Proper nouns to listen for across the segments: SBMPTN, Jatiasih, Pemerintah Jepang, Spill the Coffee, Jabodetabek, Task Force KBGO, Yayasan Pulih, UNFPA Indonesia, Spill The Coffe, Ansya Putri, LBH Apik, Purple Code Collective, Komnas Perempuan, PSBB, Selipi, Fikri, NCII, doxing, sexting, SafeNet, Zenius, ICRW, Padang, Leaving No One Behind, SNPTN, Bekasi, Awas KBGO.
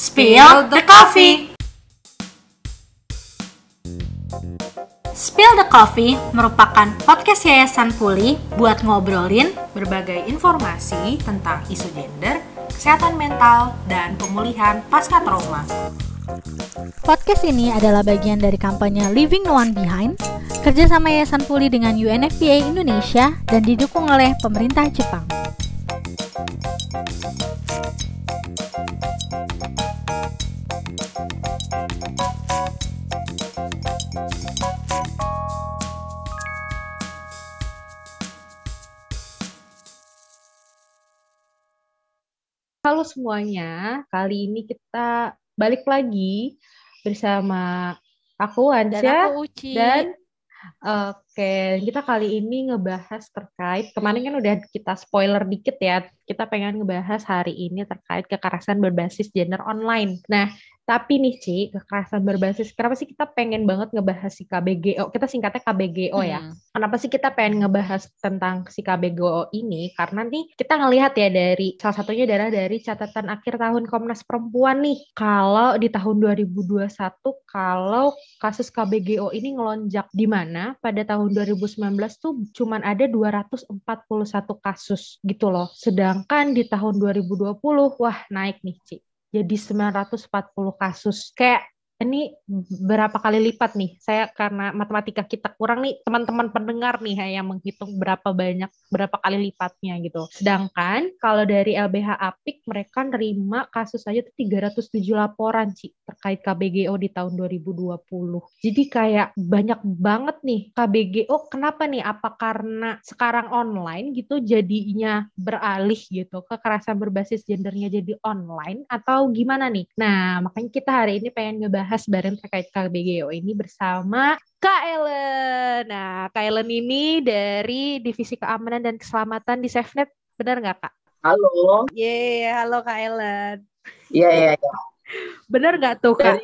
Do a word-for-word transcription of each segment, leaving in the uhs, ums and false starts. Spill the Coffee. Spill the Coffee merupakan podcast Yayasan Pulih buat ngobrolin berbagai informasi tentang isu gender, kesehatan mental, dan pemulihan pasca trauma. Podcast ini adalah bagian dari kampanye Leaving No One Behind, kerjasama Yayasan Pulih dengan U N F P A Indonesia dan didukung oleh Pemerintah Jepang. Halo semuanya, kali ini kita balik lagi bersama aku Anca dan aku Uci. Dan oke, okay, kita kali ini ngebahas terkait, kemarin kan udah kita spoiler dikit ya, kita pengen ngebahas hari ini terkait kekerasan berbasis gender online. Nah, tapi nih Ci, kekerasan berbasis, kenapa sih kita pengen banget ngebahas si K B G O, kita singkatnya K B G O ya. Hmm. Kenapa sih kita pengen ngebahas tentang si K B G O ini? Karena nih kita ngelihat ya dari, salah satunya adalah dari catatan akhir tahun Komnas Perempuan nih. Kalau di tahun dua ribu dua puluh satu, kalau kasus K B G O ini ngelonjak, di mana pada tahun dua ribu sembilan belas tuh cuman ada dua ratus empat puluh satu kasus gitu loh. Sedangkan di tahun dua ribu dua puluh, wah naik nih Ci. Jadi sembilan ratus empat puluh kasus. Kayak ini berapa kali lipat nih? Saya karena matematika kita kurang nih, teman-teman pendengar nih yang menghitung berapa banyak, berapa kali lipatnya gitu. Sedangkan kalau dari L B H Apik, mereka nerima kasus aja tuh tiga ratus tujuh laporan Ci, terkait K B G O di tahun dua ribu dua puluh. Jadi kayak banyak banget nih K B G O. Kenapa nih? Apa karena sekarang online gitu jadinya beralih gitu, kekerasan berbasis gendernya jadi online atau gimana nih? Nah, makanya kita hari ini pengen ngebahas bareng terkait K B G O ini bersama Kak Ellen. Nah, Kak Ellen ini dari Divisi Keamanan dan Keselamatan di SafeNet. Benar nggak, Kak? Halo. Yeay, halo Kak Ellen. Iya, iya, iya. Bener gak tuh Kak?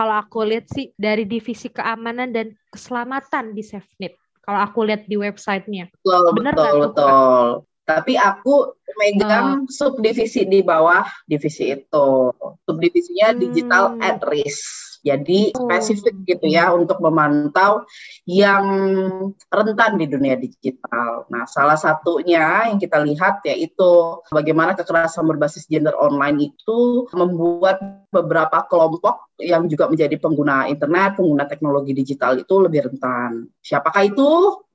Kalau aku lihat sih dari Divisi Keamanan dan Keselamatan di SafeNet, kalau aku lihat di websitenya. Betul, bener betul, gak betul. Tuh, Kak? Tapi aku megang uh, subdivisi di bawah divisi itu. Subdivisinya hmm. digital at risk. Jadi spesifik oh. gitu ya, untuk memantau yang rentan di dunia digital. Nah, salah satunya yang kita lihat yaitu bagaimana kekerasan berbasis gender online itu membuat beberapa kelompok yang juga menjadi pengguna internet, pengguna teknologi digital itu lebih rentan. Siapakah itu?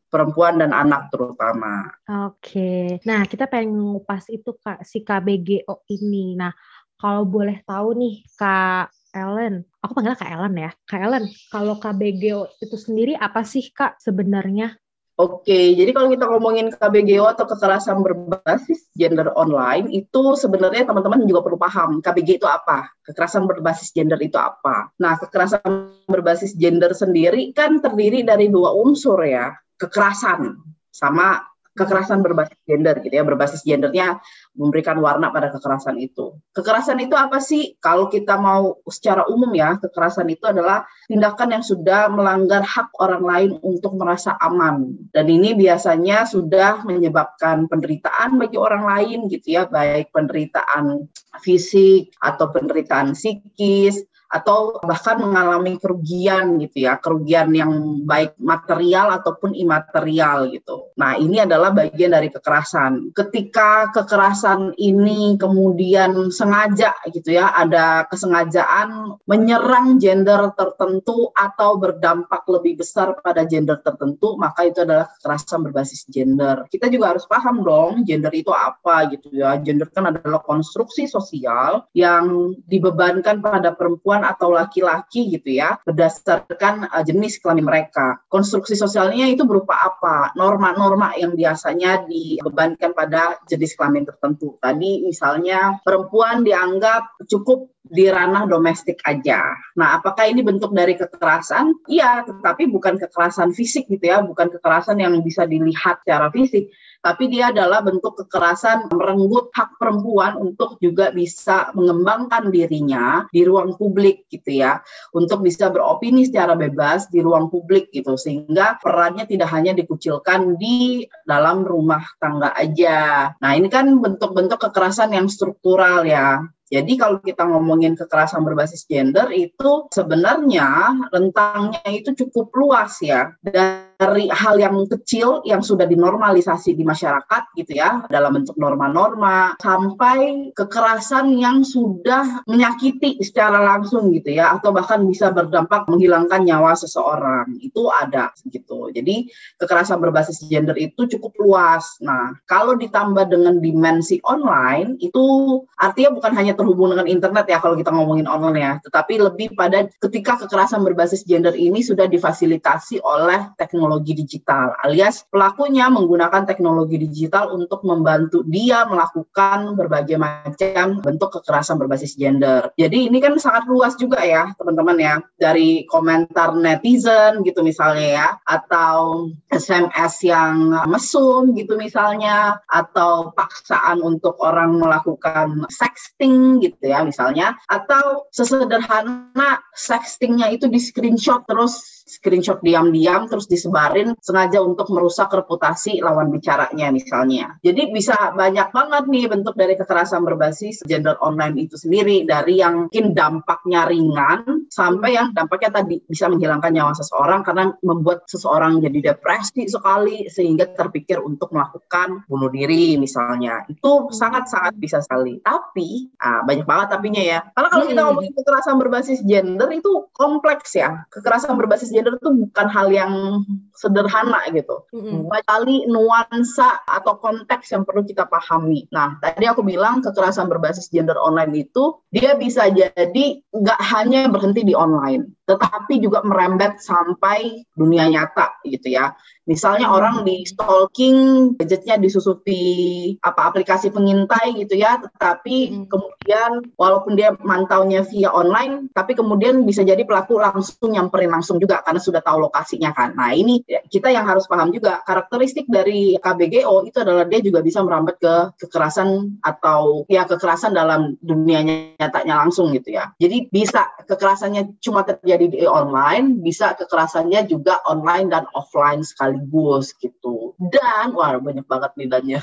Perempuan dan anak terutama. Oke. Nah, kita pengen ngupas itu Kak, si K B G O ini. Nah, kalau boleh tahu nih Kak Ellen, aku panggilnya Kak Ellen ya. Kak Ellen, kalau K B G O itu sendiri apa sih Kak sebenarnya? Oke, jadi kalau kita ngomongin K B G O atau kekerasan berbasis gender online, itu sebenarnya teman-teman juga perlu paham K B G itu apa, kekerasan berbasis gender itu apa. Nah, kekerasan berbasis gender sendiri kan terdiri dari dua unsur ya. Kekerasan sama kekerasan berbasis gender gitu ya, berbasis gendernya memberikan warna pada kekerasan itu. Kekerasan itu apa sih? Kalau kita mau secara umum ya, kekerasan itu adalah tindakan yang sudah melanggar hak orang lain untuk merasa aman. Dan ini biasanya sudah menyebabkan penderitaan bagi orang lain gitu ya, baik penderitaan fisik atau penderitaan psikis, atau bahkan mengalami kerugian gitu ya, kerugian yang baik material ataupun imaterial gitu. Nah, ini adalah bagian dari kekerasan. Ketika kekerasan ini kemudian sengaja gitu ya, ada kesengajaan menyerang gender tertentu atau berdampak lebih besar pada gender tertentu, maka itu adalah kekerasan berbasis gender. Kita juga harus paham dong gender itu apa gitu ya. Gender kan adalah konstruksi sosial yang dibebankan pada perempuan atau laki-laki gitu ya, berdasarkan uh, jenis kelamin mereka. Konstruksi sosialnya itu berupa apa? Norma-norma yang biasanya dibebankan pada jenis kelamin tertentu. Tadi misalnya perempuan dianggap cukup di ranah domestik aja. Nah, apakah ini bentuk dari kekerasan? Iya, tetapi bukan kekerasan fisik gitu ya, bukan kekerasan yang bisa dilihat secara fisik, tapi dia adalah bentuk kekerasan merenggut hak perempuan untuk juga bisa mengembangkan dirinya di ruang publik gitu ya, untuk bisa beropini secara bebas di ruang publik gitu, sehingga perannya tidak hanya dikucilkan di dalam rumah tangga aja. Nah, ini kan bentuk-bentuk kekerasan yang struktural ya. Jadi kalau kita ngomongin kekerasan berbasis gender itu sebenarnya rentangnya itu cukup luas ya. Dari hal yang kecil yang sudah dinormalisasi di masyarakat gitu ya, dalam bentuk norma-norma, sampai kekerasan yang sudah menyakiti secara langsung gitu ya, atau bahkan bisa berdampak menghilangkan nyawa seseorang. Itu ada gitu. Jadi kekerasan berbasis gender itu cukup luas. Nah, kalau ditambah dengan dimensi online, itu artinya bukan hanya terhubung dengan internet ya kalau kita ngomongin online ya, tetapi lebih pada ketika kekerasan berbasis gender ini sudah difasilitasi oleh teknologi digital, alias pelakunya menggunakan teknologi digital untuk membantu dia melakukan berbagai macam bentuk kekerasan berbasis gender. Jadi ini kan sangat luas juga ya teman-teman ya, dari komentar netizen gitu misalnya ya, atau S M S yang mesum gitu misalnya, atau paksaan untuk orang melakukan sexting gitu ya misalnya, atau sesederhana sextingnya itu di screenshot terus screenshot diam-diam terus disebarin sengaja untuk merusak reputasi lawan bicaranya misalnya. Jadi bisa banyak banget nih bentuk dari kekerasan berbasis gender online itu sendiri, dari yang mungkin dampaknya ringan sampai yang dampaknya tadi bisa menghilangkan nyawa seseorang karena membuat seseorang jadi depresi sekali sehingga terpikir untuk melakukan bunuh diri misalnya. Itu sangat-sangat bisa sekali. Tapi ah, banyak banget tapinya ya. Karena kalau hmm. kita ngomongin kekerasan berbasis gender itu kompleks ya. Kekerasan berbasis gender itu bukan hal yang sederhana gitu. Mm-hmm. Banyak kali nuansa atau konteks yang perlu kita pahami. Nah, tadi aku bilang kekerasan berbasis gender online itu dia bisa jadi nggak hanya berhenti di online, tetapi juga merembet sampai dunia nyata gitu ya. Misalnya orang di stalking, gadgetnya disusupi apa aplikasi pengintai gitu ya, tetapi kemudian walaupun dia mantaunya via online, tapi kemudian bisa jadi pelaku langsung nyamperin langsung juga karena sudah tahu lokasinya kan. Nah ini kita yang harus paham juga, karakteristik dari K B G O itu adalah dia juga bisa merambet ke kekerasan atau ya kekerasan dalam dunia nyatanya langsung gitu ya. Jadi bisa kekerasannya cuma terjadi di online, bisa kekerasannya juga online dan offline sekali bos gitu. Dan wah banyak banget lidahnya.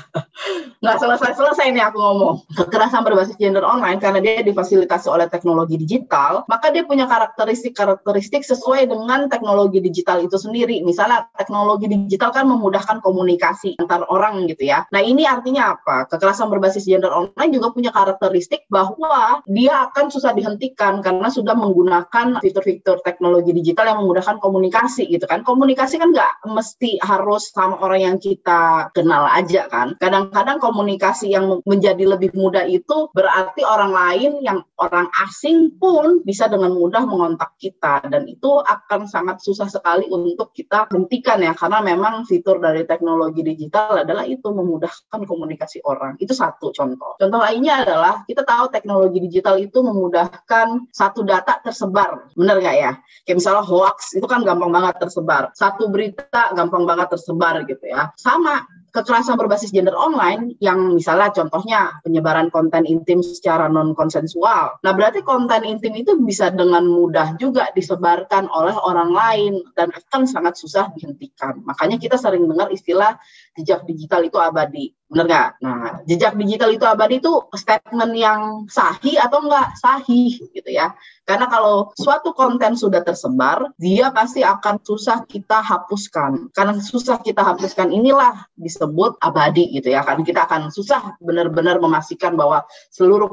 Nggak selesai-selesai nih aku ngomong. Kekerasan berbasis gender online karena dia difasilitasi oleh teknologi digital, maka dia punya karakteristik-karakteristik sesuai dengan teknologi digital itu sendiri. Misalnya teknologi digital kan memudahkan komunikasi antar orang gitu ya. Nah ini artinya apa? Kekerasan berbasis gender online juga punya karakteristik bahwa dia akan susah dihentikan karena sudah menggunakan fitur-fitur teknologi digital yang memudahkan komunikasi gitu kan. Komunikasi kan nggak mesti harus sama orang yang kita kenal aja kan. Kadang-kadang komunikasi yang menjadi lebih mudah itu berarti orang lain yang orang asing pun bisa dengan mudah mengontak kita, dan itu akan sangat susah sekali untuk kita hentikan ya, karena memang fitur dari teknologi digital adalah itu memudahkan komunikasi orang. Itu satu contoh. Contoh lainnya adalah kita tahu teknologi digital itu memudahkan satu data tersebar. Benar nggak ya? Kayak misalnya hoax itu kan gampang banget tersebar. Satu berita gampang banget tersebar gitu ya. Sama kekerasan berbasis gender online yang misalnya contohnya penyebaran konten intim secara non-konsensual. Nah berarti konten intim itu bisa dengan mudah juga disebarkan oleh orang lain dan akan sangat susah dihentikan. Makanya kita sering dengar istilah jejak digital itu abadi. Bener nggak? Nah, jejak digital itu abadi itu statement yang sahih atau nggak sahih gitu ya. Karena kalau suatu konten sudah tersebar, dia pasti akan susah kita hapuskan. Karena susah kita hapuskan inilah disebut abadi gitu ya. Karena kita akan susah benar-benar memastikan bahwa seluruh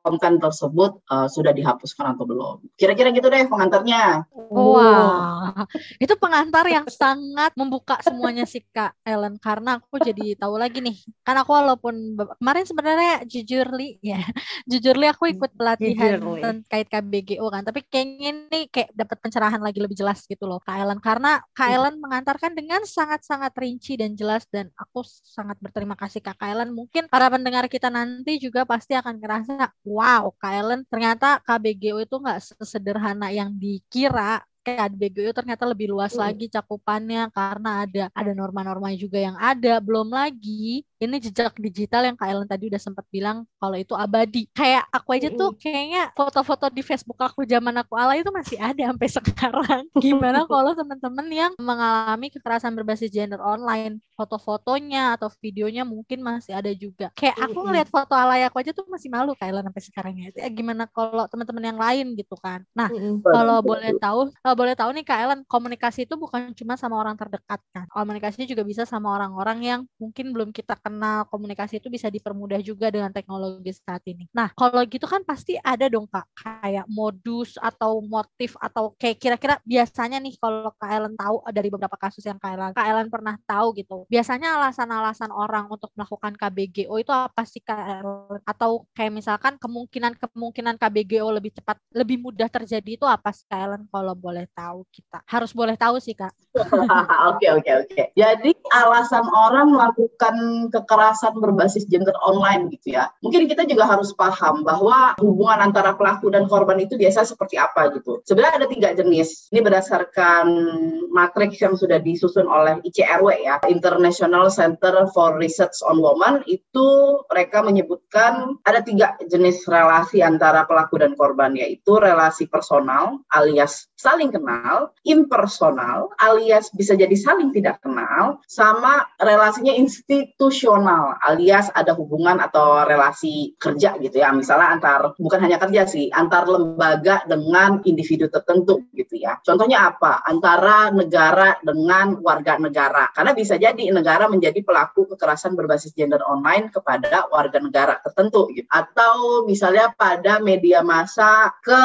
konten tersebut uh, sudah dihapuskan atau belum. Kira-kira gitu deh pengantarnya. Wow, itu pengantar yang sangat membuka semuanya sih Kak Ellen, karena aku jadi tahu lagi nih. Karena aku walaupun kemarin sebenarnya jujurly ya, jujurly aku ikut pelatihan jujurly terkait K B G O kan, tapi kayaknya nih kayak dapat pencerahan lagi lebih jelas gitu loh Kak Ellen, karena Kak Ellen mengantarkan dengan sangat-sangat rinci dan jelas, dan aku sangat berterima kasih Kak Ellen. Mungkin para pendengar kita nanti juga pasti akan ngerasa, wow Kak Ellen ternyata K B G O itu nggak sesederhana yang dikira. K B G O ternyata lebih luas lagi cakupannya, karena ada ada norma-norma juga yang ada. Belum lagi ini jejak digital yang Kak Ellen tadi udah sempat bilang kalau itu abadi. Kayak aku aja tuh kayaknya foto-foto di Facebook aku zaman aku ala itu masih ada sampai sekarang. Gimana kalau teman-teman yang mengalami kekerasan berbasis gender online, foto-fotonya atau videonya mungkin masih ada juga. Kayak aku ngeliat foto alay aku aja tuh masih malu Kak Ellen sampai sekarang ya. Gimana kalau teman-teman yang lain gitu kan. Nah, kalau boleh tahu, kalau boleh tahu nih Kak Ellen, komunikasi itu bukan cuma sama orang terdekat kan. Komunikasinya juga bisa sama orang-orang yang mungkin belum kita kenal. Komunikasi itu bisa dipermudah juga dengan teknologi saat ini. Nah, kalau gitu kan pasti ada dong Kak, kayak modus atau motif atau kayak kira-kira biasanya nih kalau Kak Ellen tahu dari beberapa kasus yang Kak Ellen, Kak Ellen pernah tahu gitu. Biasanya alasan-alasan orang untuk melakukan K B G O itu apa sih Kak Ellen? Atau kayak misalkan kemungkinan-kemungkinan K B G O lebih cepat, lebih mudah terjadi itu apa sih Kak Ellen kalau boleh tahu kita? Harus boleh tahu sih Kak. Oke, oke, oke. Jadi alasan orang melakukan ke kekerasan berbasis gender online gitu ya. Mungkin kita juga harus paham bahwa hubungan antara pelaku dan korban itu biasa seperti apa gitu. Sebenarnya ada tiga jenis. Ini berdasarkan matriks yang sudah disusun oleh I C R W ya. International Center for Research on Women. Itu mereka menyebutkan ada tiga jenis relasi antara pelaku dan korban, yaitu relasi personal alias saling kenal, impersonal alias bisa jadi saling tidak kenal, sama relasinya institusional alias ada hubungan atau relasi kerja gitu ya, misalnya antar, bukan hanya kerja sih, antar lembaga dengan individu tertentu gitu ya. Contohnya apa? Antara negara dengan warga negara, karena bisa jadi negara menjadi pelaku kekerasan berbasis gender online kepada warga negara tertentu gitu. Atau misalnya pada media massa ke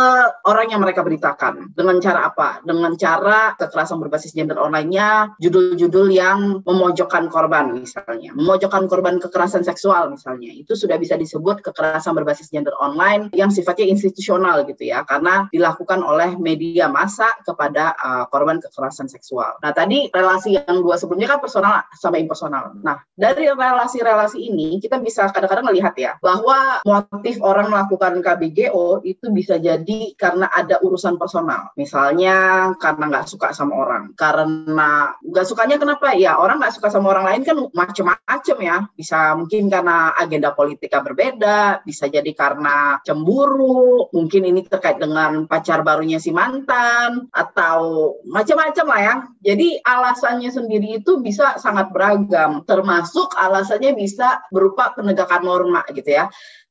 orang yang mereka beritakan. Dengan cara apa? Dengan cara kekerasan berbasis gender online-nya judul-judul yang memojokkan korban misalnya, memojokkan korban kekerasan seksual misalnya, itu sudah bisa disebut kekerasan berbasis gender online yang sifatnya institusional gitu ya, karena dilakukan oleh media massa kepada uh, korban kekerasan seksual. Nah tadi relasi yang dua sebelumnya kan personal sama impersonal. Nah dari relasi-relasi ini kita bisa kadang-kadang melihat ya bahwa motif orang melakukan K B G O itu bisa jadi karena ada urusan personal, misalnya karena nggak suka sama orang, karena nggak sukanya kenapa ya, orang nggak suka sama orang lain kan macam-macam ya. Ya, bisa mungkin karena agenda politika berbeda, bisa jadi karena cemburu, mungkin ini terkait dengan pacar barunya si mantan, atau macam-macam lah ya. Jadi alasannya sendiri itu bisa sangat beragam, termasuk alasannya bisa berupa penegakan norma gitu ya.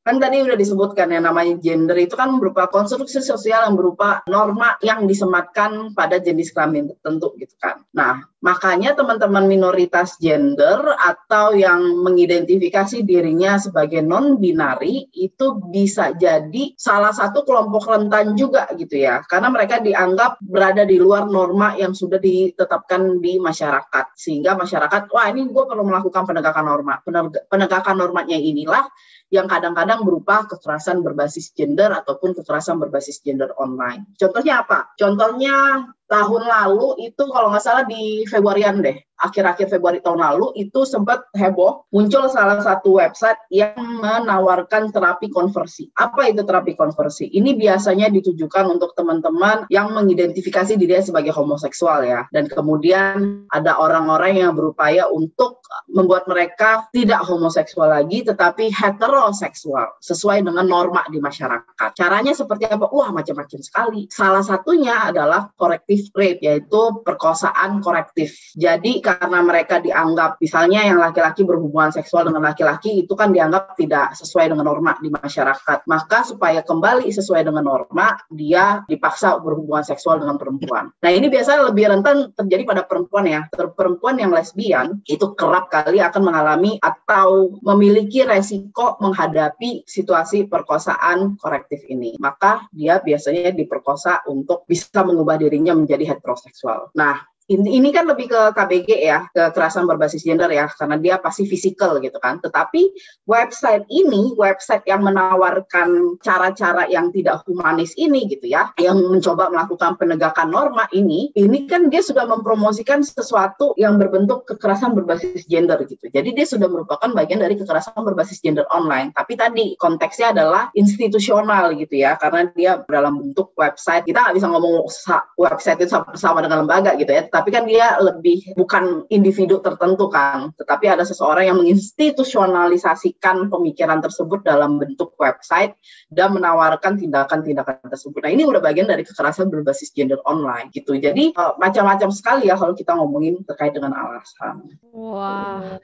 Kan tadi udah disebutkan ya, namanya gender itu kan berupa konstruksi sosial yang berupa norma yang disematkan pada jenis kelamin tertentu gitu kan. Nah, makanya teman-teman minoritas gender atau yang mengidentifikasi dirinya sebagai non-binari itu bisa jadi salah satu kelompok rentan juga gitu ya. Karena mereka dianggap berada di luar norma yang sudah ditetapkan di masyarakat. Sehingga masyarakat, wah ini gue perlu melakukan penegakan norma. Penegakan normanya inilah yang kadang-kadang berupa kekerasan berbasis gender ataupun kekerasan berbasis gender online. Contohnya apa? Contohnya tahun lalu itu kalau nggak salah di Februarian deh, akhir-akhir Februari tahun lalu itu sempat heboh, muncul salah satu website yang menawarkan terapi konversi. Apa itu terapi konversi? Ini biasanya ditujukan untuk teman-teman yang mengidentifikasi dirinya sebagai homoseksual ya, dan kemudian ada orang-orang yang berupaya untuk membuat mereka tidak homoseksual lagi, tetapi heteroseksual, sesuai dengan norma di masyarakat. Caranya seperti apa? Wah, macam-macam sekali. Salah satunya adalah korektif rape, yaitu perkosaan korektif. Jadi karena mereka dianggap, misalnya yang laki-laki berhubungan seksual dengan laki-laki, itu kan dianggap tidak sesuai dengan norma di masyarakat. Maka supaya kembali sesuai dengan norma, dia dipaksa berhubungan seksual dengan perempuan. Nah ini biasanya lebih rentan terjadi pada perempuan ya. Perempuan yang lesbian itu kerap kali akan mengalami atau memiliki resiko menghadapi situasi perkosaan korektif ini. Maka dia biasanya diperkosa untuk bisa mengubah dirinya menjadi heteroseksual. Nah, ini kan lebih ke K B G ya, kekerasan berbasis gender ya, karena dia pasti fisikal gitu kan. Tetapi website ini, website yang menawarkan cara-cara yang tidak humanis ini gitu ya, yang mencoba melakukan penegakan norma ini, ini kan dia sudah mempromosikan sesuatu yang berbentuk kekerasan berbasis gender gitu. Jadi dia sudah merupakan bagian dari kekerasan berbasis gender online. Tapi tadi konteksnya adalah institusional gitu ya, karena dia dalam bentuk website. Kita nggak bisa ngomong website itu sama dengan lembaga gitu ya, tapi kan dia lebih bukan individu tertentu kan, tetapi ada seseorang yang menginstitusionalisasikan pemikiran tersebut dalam bentuk website dan menawarkan tindakan-tindakan tersebut. Nah, ini udah bagian dari kekerasan berbasis gender online gitu. Jadi uh, macam-macam sekali ya kalau kita ngomongin terkait dengan alasan. Wah.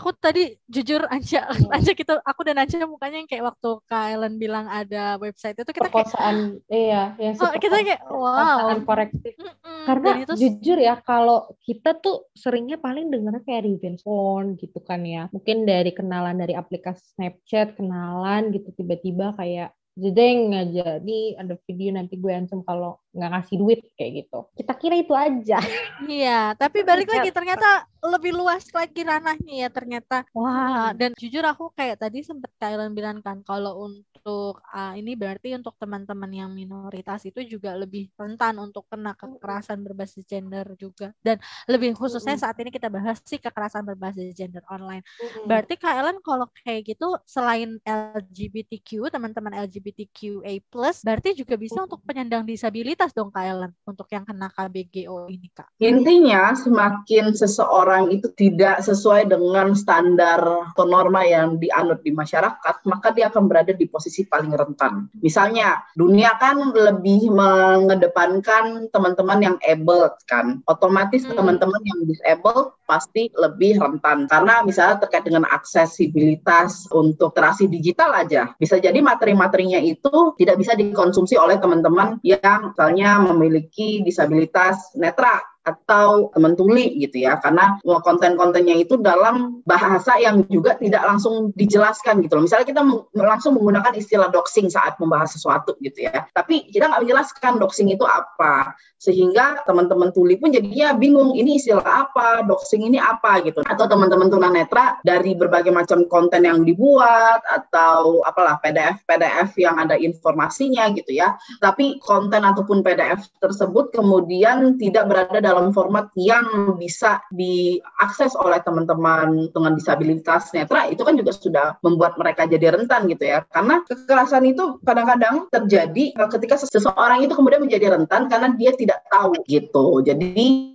Aku tadi jujur Anja, Anja kita, aku dan Anja mukanya yang kayak waktu Kak Ellen bilang ada website itu kita perkosaan, kayak iya, yang oh, kita kayak wow, korektif. Mm-mm, karena itu, jujur ya kalau kita tuh seringnya paling dengar kayak di handphone gitu kan ya, mungkin dari kenalan dari aplikasi Snapchat, kenalan gitu tiba-tiba kayak jedeng aja, nih ada video nanti gue ancam kalau nggak ngasih duit kayak gitu. Kita kira itu aja. Iya, tapi balik lagi ternyata lebih luas lagi ranahnya ya ternyata. Wah, dan jujur aku kayak tadi sempet kalian bilang kan kalau untuk uh, ini berarti untuk teman-teman yang minoritas itu juga lebih rentan untuk kena kekerasan berbasis gender juga. Dan lebih khususnya saat ini kita bahas sih kekerasan berbasis gender online. Berarti kalian kalau kayak gitu selain L G B T Q, teman-teman L G B T Q A plus, berarti juga bisa untuk penyandang disabilitas dong Kak Ellen untuk yang kena K B G O ini Kak. Intinya semakin seseorang itu tidak sesuai dengan standar atau norma yang dianut di masyarakat, maka dia akan berada di posisi paling rentan. Misalnya dunia kan lebih mengedepankan teman-teman yang able kan, otomatis hmm. teman-teman yang disable pasti lebih rentan karena misalnya terkait dengan aksesibilitas untuk literasi digital aja bisa jadi materi-materinya itu tidak bisa dikonsumsi oleh teman-teman yang misalnya memiliki disabilitas netra atau teman tuli gitu ya, karena konten-kontennya itu dalam bahasa yang juga tidak langsung dijelaskan gitu loh. Misalnya kita langsung menggunakan istilah doxing saat membahas sesuatu gitu ya, tapi kita nggak menjelaskan doxing itu apa, sehingga teman-teman tuli pun jadinya bingung ini istilah apa, doxing ini apa gitu. Atau teman-teman tunanetra dari berbagai macam konten yang dibuat atau apalah P D F P D F yang ada informasinya gitu ya, tapi konten ataupun P D F tersebut kemudian tidak berada dalam dalam format yang bisa diakses oleh teman-teman dengan disabilitas netra, itu kan juga sudah membuat mereka jadi rentan gitu ya. Karena kekerasan itu kadang-kadang terjadi ketika seseorang itu kemudian menjadi rentan karena dia tidak tahu gitu. Jadi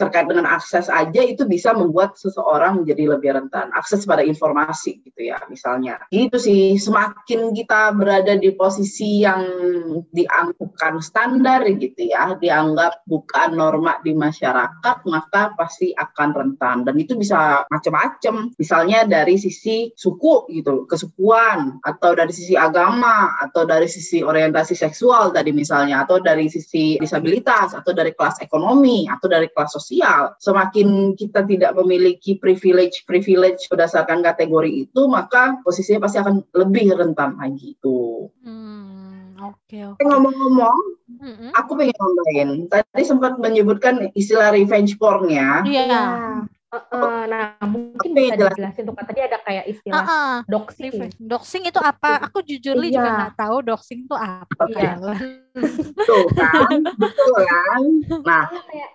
terkait dengan akses aja itu bisa membuat seseorang menjadi lebih rentan, akses pada informasi gitu ya misalnya. Gitu sih, semakin kita berada di posisi yang dianggapkan standar gitu ya, dianggap bukan norma di masyarakat, maka pasti akan rentan. Dan itu bisa macam-macam, misalnya dari sisi suku gitu, kesukuan, atau dari sisi agama, atau dari sisi orientasi seksual tadi misalnya, atau dari sisi disabilitas, atau dari kelas ekonomi, atau dari kelas sosial. Semakin kita tidak memiliki privilege-privilege berdasarkan kategori itu, maka posisinya pasti akan lebih rentan lagi itu. Hmm, okay, okay. Ngomong-ngomong, mm-hmm. aku pengen nambahin. Tadi sempat menyebutkan istilah revenge porn ya. Iya. Yeah. Uh, nah, mungkin bisa dijelasin tuh tadi ada kayak istilah uh-uh. doxing. Doxing itu apa? Aku jujur li yeah. juga nggak tahu doxing itu apa. Iya. Tuh kan, betul kan. Nah,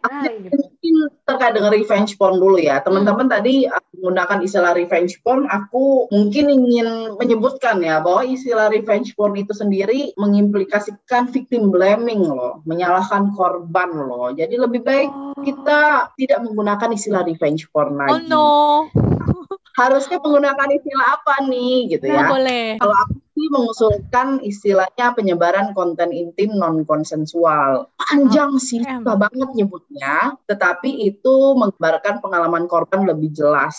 aku mungkin terkait dengan revenge porn dulu ya, teman-teman. Hmm. Tadi menggunakan istilah revenge porn, aku mungkin ingin menyebutkan ya bahwa istilah revenge porn itu sendiri mengimplikasikan victim blaming loh, menyalahkan korban loh. Jadi lebih baik kita tidak menggunakan istilah revenge porn lagi. Oh no. Harusnya menggunakan istilah apa nih gitu ya? Nah, boleh. Kalau aku mengusulkan istilahnya penyebaran konten intim non-konsensual. Panjang sih, susah banget nyebutnya, tetapi itu menggambarkan pengalaman korban lebih jelas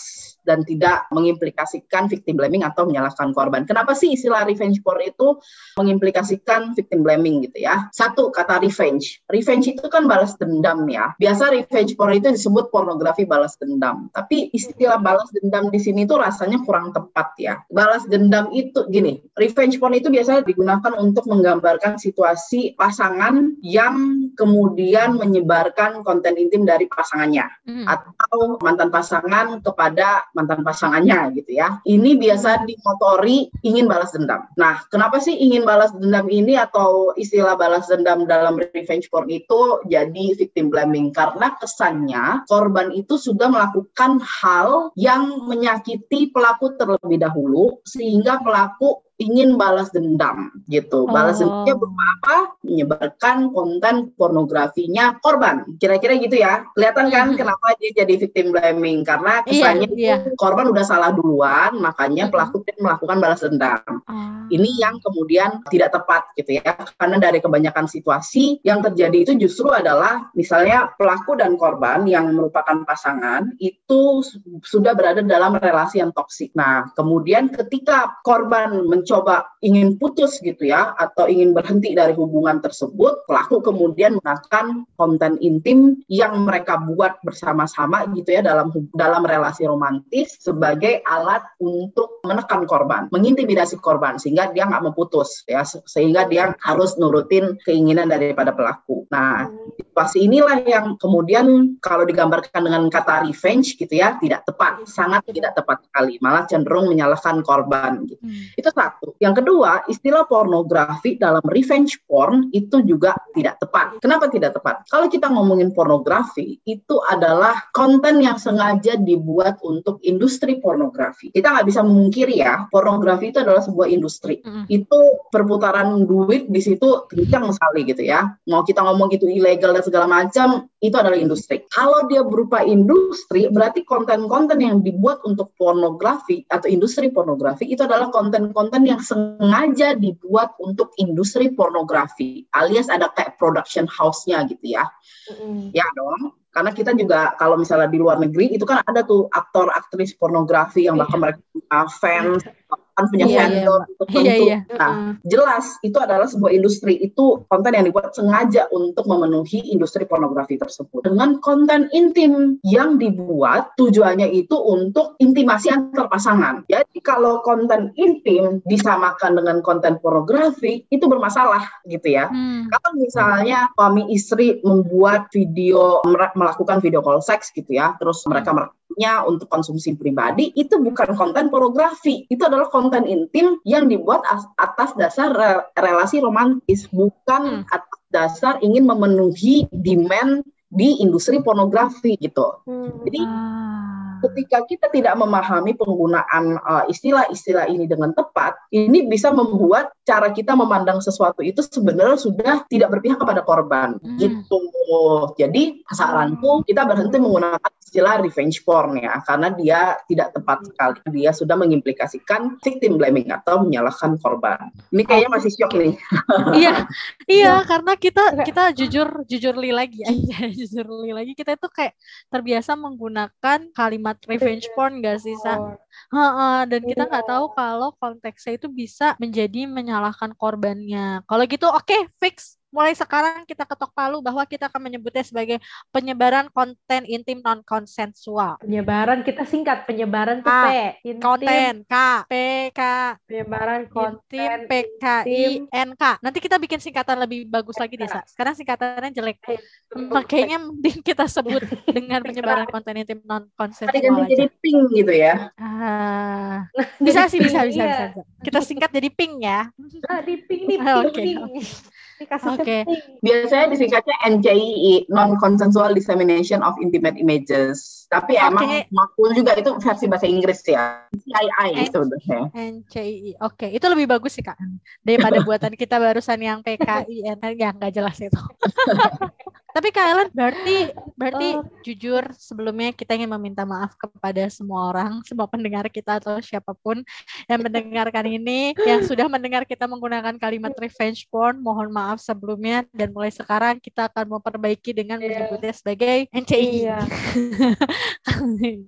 dan tidak mengimplikasikan victim blaming atau menyalahkan korban. Kenapa sih istilah revenge porn itu mengimplikasikan victim blaming gitu ya? Satu, kata revenge. Revenge itu kan balas dendam ya. Biasa revenge porn itu disebut pornografi balas dendam. Tapi istilah balas dendam di sini tuh rasanya kurang tepat ya. Balas dendam itu gini, revenge porn itu biasanya digunakan untuk menggambarkan situasi pasangan yang kemudian menyebarkan konten intim dari pasangannya. Mm. Atau mantan pasangan kepada mantan pasangannya gitu ya. Ini biasa dimotori ingin balas dendam. Nah, kenapa sih ingin balas dendam ini atau istilah balas dendam dalam revenge porn itu jadi victim blaming? Karena kesannya korban itu sudah melakukan hal yang menyakiti pelaku terlebih dahulu sehingga pelaku ingin balas dendam gitu. Balas oh. dendamnya berupa apa? Menyebarkan konten pornografinya korban. Kira-kira gitu ya. Kelihatan kan hmm. kenapa dia jadi victim blaming? Karena kesannya yeah, yeah. korban udah salah duluan, makanya pelaku hmm. melakukan balas dendam. Hmm. Ini yang kemudian tidak tepat gitu ya. Karena dari kebanyakan situasi yang terjadi itu justru adalah misalnya pelaku dan korban yang merupakan pasangan itu sudah berada dalam relasi yang toksik. Nah, kemudian ketika korban mencoba ingin putus gitu ya, atau ingin berhenti dari hubungan tersebut, pelaku kemudian menggunakan konten intim yang mereka buat bersama-sama gitu ya dalam dalam relasi romantis sebagai alat untuk menekan korban, mengintimidasi korban sehingga dia nggak mau putus ya, sehingga dia harus nurutin keinginan daripada pelaku. Nah, situasi inilah yang kemudian kalau digambarkan dengan kata revenge gitu ya, tidak tepat, sangat tidak tepat sekali, malah cenderung menyalahkan korban gitu. Hmm. Itu satu. Yang kedua, istilah pornografi dalam revenge porn itu juga tidak tepat. Kenapa tidak tepat? Kalau kita ngomongin pornografi, itu adalah konten yang sengaja dibuat untuk industri pornografi. Kita nggak bisa memungkiri ya, pornografi itu adalah sebuah industri. Mm. Itu perputaran duit di situ kencang sekali gitu ya. Mau kita ngomong itu ilegal dan segala macam, itu adalah industri. Kalau dia berupa industri, berarti konten-konten yang dibuat untuk pornografi atau industri pornografi itu adalah konten konten yang sengaja dibuat untuk industri pornografi, alias ada kayak production house-nya gitu ya. Mm. Ya dong. Karena kita juga kalau misalnya di luar negeri itu kan ada tuh aktor aktris pornografi yang bahkan yeah. mereka uh, fans kan punya yeah, fandom yeah. tertentu. Yeah, yeah. Nah, uh-uh. jelas itu adalah sebuah industri, itu konten yang dibuat sengaja untuk memenuhi industri pornografi tersebut. Dengan konten intim yang dibuat tujuannya itu untuk intimasi antar pasangan. Jadi kalau konten intim disamakan dengan konten pornografi itu bermasalah gitu ya. Hmm. Kalau misalnya suami istri membuat video melakukan video call seks gitu ya, terus mereka merekamnya untuk konsumsi pribadi, itu bukan konten pornografi, itu adalah konten intim yang dibuat atas dasar relasi romantis, bukan atas dasar ingin memenuhi demand di industri pornografi gitu. Jadi ketika kita tidak memahami penggunaan uh, istilah-istilah ini dengan tepat, ini bisa membuat cara kita memandang sesuatu itu sebenarnya sudah tidak berpihak kepada korban. Hmm. Gitu. Jadi saranku kita berhenti menggunakan istilah revenge porn ya, karena dia tidak tepat sekali. Dia sudah mengimplikasikan victim blaming atau menyalahkan korban. Ini kayaknya masih shock nih. Iya, iya karena kita kita jujur jujur li lagi, aja jujur li lagi kita itu kayak terbiasa menggunakan kalimat revenge porn gak sih, Sa? Ha-ha, dan kita nggak tahu kalau konteksnya itu bisa menjadi menyalahkan korbannya. Kalau gitu oke, okay, fix. Mulai sekarang kita ketok palu bahwa kita akan menyebutnya sebagai penyebaran konten intim non-konsensual. Penyebaran, kita singkat. Penyebaran itu P. Intim. Konten. K. P. K. Penyebaran konten. P. K. I. N. K. Nanti kita bikin singkatan lebih bagus lagi, Desa. Sekarang singkatannya jelek. Kayaknya mending kita sebut dengan penyebaran konten intim non-konsensual. Jadi jadi pink gitu ya. Ah. Bisa sih, bisa, bisa, bisa. Kita singkat jadi pink ya. Jadi pink nih, pink. Oke. Okay. Biasanya disingkatnya N C I I, non-consensual dissemination of intimate images. Tapi okay. emang makul juga itu versi bahasa Inggris ya. C I I itu sebenarnya. N C I I, oke, okay. Itu lebih bagus sih Kak daripada buatan kita barusan yang P K I N yang nggak jelas itu. Tapi Kak Ellen, berarti berarti oh. jujur sebelumnya kita ingin meminta maaf kepada semua orang, semua pendengar kita atau siapapun yang mendengarkan ini, yang sudah mendengar kita menggunakan kalimat revenge porn, mohon maaf sebelumnya, dan mulai sekarang kita akan memperbaiki dengan menyebutnya sebagai N C I I. Iya.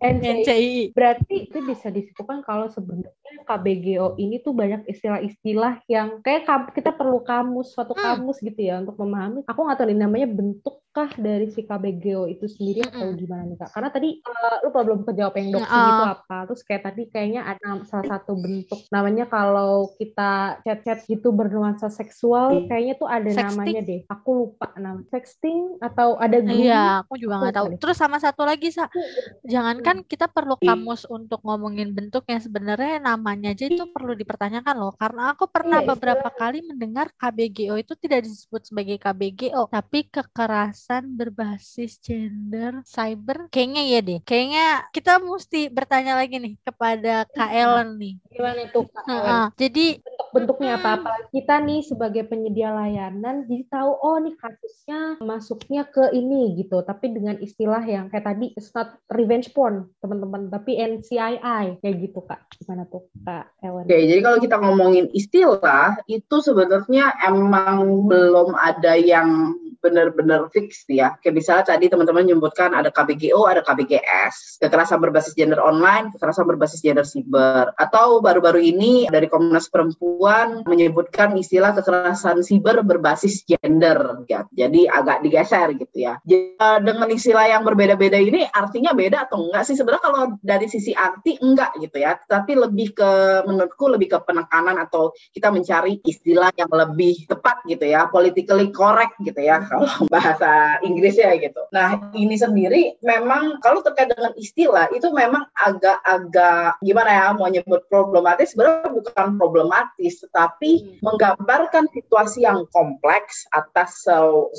N C I I. Berarti itu bisa disebutkan kalau sebenarnya K B G O ini tuh banyak istilah-istilah yang kayak kita perlu kamus, suatu kamus gitu ya untuk memahami. Aku nggak tahu ini namanya bentuk kah dari si K B G O itu sendiri mm-hmm. atau gimana nih Kak? Karena tadi uh, lu belum kejawab yang doxing uh. itu apa. Terus kayak tadi kayaknya ada salah satu bentuk namanya kalau kita chat-chat gitu bernuansa seksual, kayaknya tuh ada sexting. Namanya deh. Aku lupa nama. Sexting atau ada grooming? Iya, aku juga nggak tahu. Terus sama satu lagi Sa, jangankan kita perlu kamus untuk ngomongin bentuknya, sebenarnya namanya aja itu perlu dipertanyakan loh. Karena aku pernah iya, beberapa kali mendengar K B G O itu tidak disebut sebagai K B G O, tapi kekerasan kekerasan berbasis gender cyber, kayaknya ya deh. Kayaknya kita mesti bertanya lagi nih kepada Kak Ellen nih. Gimana tuh Kak Ellen? Uh, jadi bentuknya hmm. apa-apa kita nih sebagai penyedia layanan jadi tahu oh nih kasusnya masuknya ke ini gitu, tapi dengan istilah yang kayak tadi it's not revenge porn teman-teman, tapi N C I I kayak gitu Kak. Gimana tuh Kak Ellen? Oke, jadi kalau kita ngomongin istilah itu sebenarnya emang belum ada yang benar-benar fix ya. Kayak misalnya tadi teman-teman menyebutkan ada K B G O, ada K B G S, kekerasan berbasis gender online, kekerasan berbasis gender siber. Atau baru-baru ini dari Komnas Perempuan menyebutkan istilah kekerasan siber berbasis gender. Ya. Jadi agak digeser gitu ya. Jadi, dengan istilah yang berbeda-beda ini artinya beda atau enggak sih? Sebenarnya kalau dari sisi arti enggak gitu ya. Tapi lebih ke menurutku lebih ke penekanan atau kita mencari istilah yang lebih tepat gitu ya. Politically correct gitu ya. Kalau bahasa Inggrisnya gitu. Nah ini sendiri memang kalau terkait dengan istilah itu memang agak-agak gimana ya mau nyebut problematis, sebenarnya bukan problematis tetapi menggambarkan situasi yang kompleks atas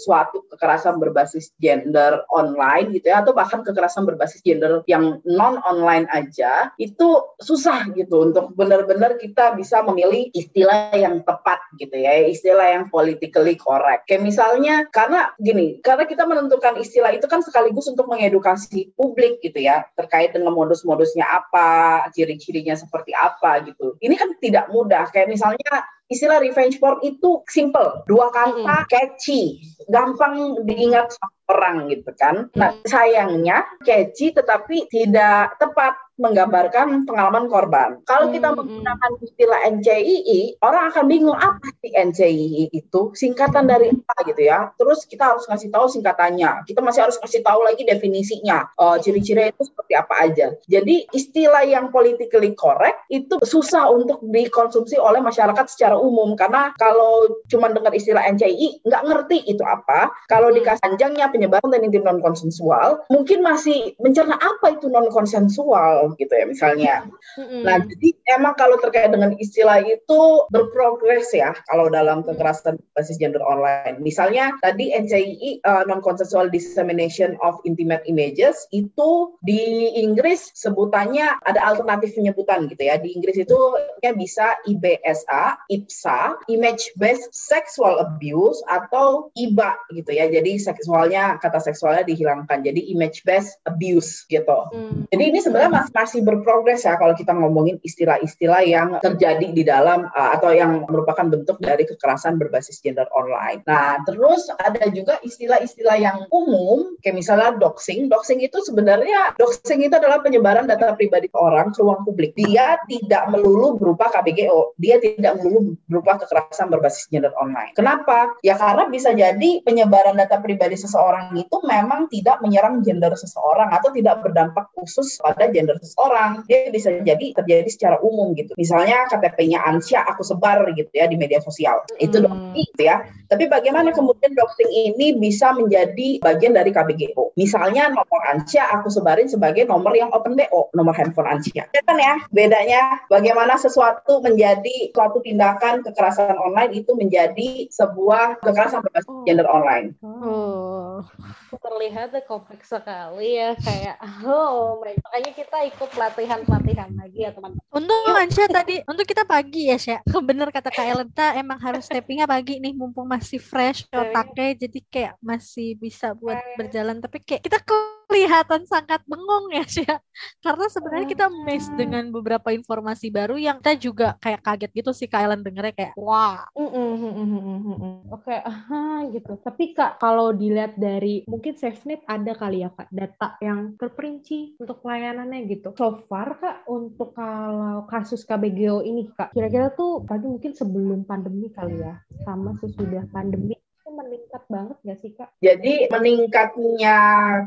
suatu kekerasan berbasis gender online gitu ya, atau bahkan kekerasan berbasis gender yang non-online aja itu susah gitu untuk benar-benar kita bisa memilih istilah yang tepat gitu ya, istilah yang politically correct. Kayak misalnya karena gini, karena kita menentukan istilah itu kan sekaligus untuk mengedukasi publik gitu ya, terkait dengan modus-modusnya apa, ciri-cirinya seperti apa gitu. Ini kan tidak mudah, kayak misalnya istilah revenge porn itu simple, dua kata, mm-hmm. catchy, gampang diingat sama orang gitu kan. Nah sayangnya catchy tetapi tidak tepat menggambarkan pengalaman korban. Kalau kita mm-hmm. menggunakan istilah N C I I, orang akan bingung apa sih N C I I itu, singkatan dari apa gitu ya. Terus kita harus ngasih tahu singkatannya, kita masih harus ngasih tahu lagi definisinya, uh, ciri-cirinya itu seperti apa aja. Jadi istilah yang politically correct itu susah untuk dikonsumsi oleh masyarakat secara umum, karena kalau cuma dengar istilah N C I I nggak ngerti itu apa. Kalau dikasih panjangnya penyebaran dan intim non konsensual, mungkin masih mencerna apa itu non konsensual gitu ya misalnya. Mm-hmm. Nah jadi emang kalau terkait dengan istilah itu berprogres ya kalau dalam kekerasan basis gender online. Misalnya tadi N C I I uh, non consensual dissemination of intimate images itu di Inggris sebutannya ada alternatif penyebutan gitu ya. Di Inggris itu ya bisa I B S A, I P S A, Image Based Sexual Abuse, atau I B A gitu ya. Jadi seksualnya, kata seksualnya dihilangkan. Jadi Image Based Abuse gitu. Hmm. Jadi ini sebenarnya masih berprogres ya kalau kita ngomongin istilah-istilah yang terjadi di dalam uh, atau yang merupakan bentuk dari kekerasan berbasis gender online. Nah terus ada juga istilah-istilah yang umum kayak misalnya doxing. Doxing itu sebenarnya doxing itu adalah penyebaran data pribadi orang ke ruang publik. Dia tidak melulu berupa K B G O. Dia tidak dulu berupa kekerasan berbasis gender online. Kenapa? Ya karena bisa jadi penyebaran data pribadi seseorang itu memang tidak menyerang gender seseorang atau tidak berdampak khusus pada gender seseorang. Dia bisa jadi terjadi secara umum gitu. Misalnya K T P-nya Ansya aku sebar gitu ya di media sosial. Hmm. Itu doxing gitu ya. Tapi bagaimana kemudian doxing ini bisa menjadi bagian dari K B G O? Misalnya nomor Ansya aku sebarin sebagai nomor yang open B O, nomor handphone Ansya. Kan ya bedanya bagaimana sesuatu menjadi suatu tindakan kekerasan online itu menjadi sebuah kekerasan berbasis oh. gender online. Oh, terlihat kompleks sekali ya kayak oh, makanya kita ikut pelatihan-pelatihan lagi ya teman-teman. Untuk Ansya tadi, untuk kita pagi ya Sya. Bener kata Kak Elenta, emang harus steppingnya pagi nih mumpung masih fresh otaknya, jadi kayak masih bisa buat berjalan. Tapi kayak kita kelihatan sangat bengong ya Sya. Karena sebenarnya kita miss dengan beberapa informasi baru yang kita juga kayak kaget gitu sih. Kak Ellen dengernya kayak wah oke gitu. Tapi Kak kalau dilihat dari mungkin SafeNet ada kali ya Kak data yang terperinci untuk layanannya gitu. So far Kak untuk kalau kasus K B G O ini Kak kira-kira tuh tadi mungkin sebelum pandemi kali ya sama sesudah pandemi meningkat banget gak sih Kak? Jadi meningkatnya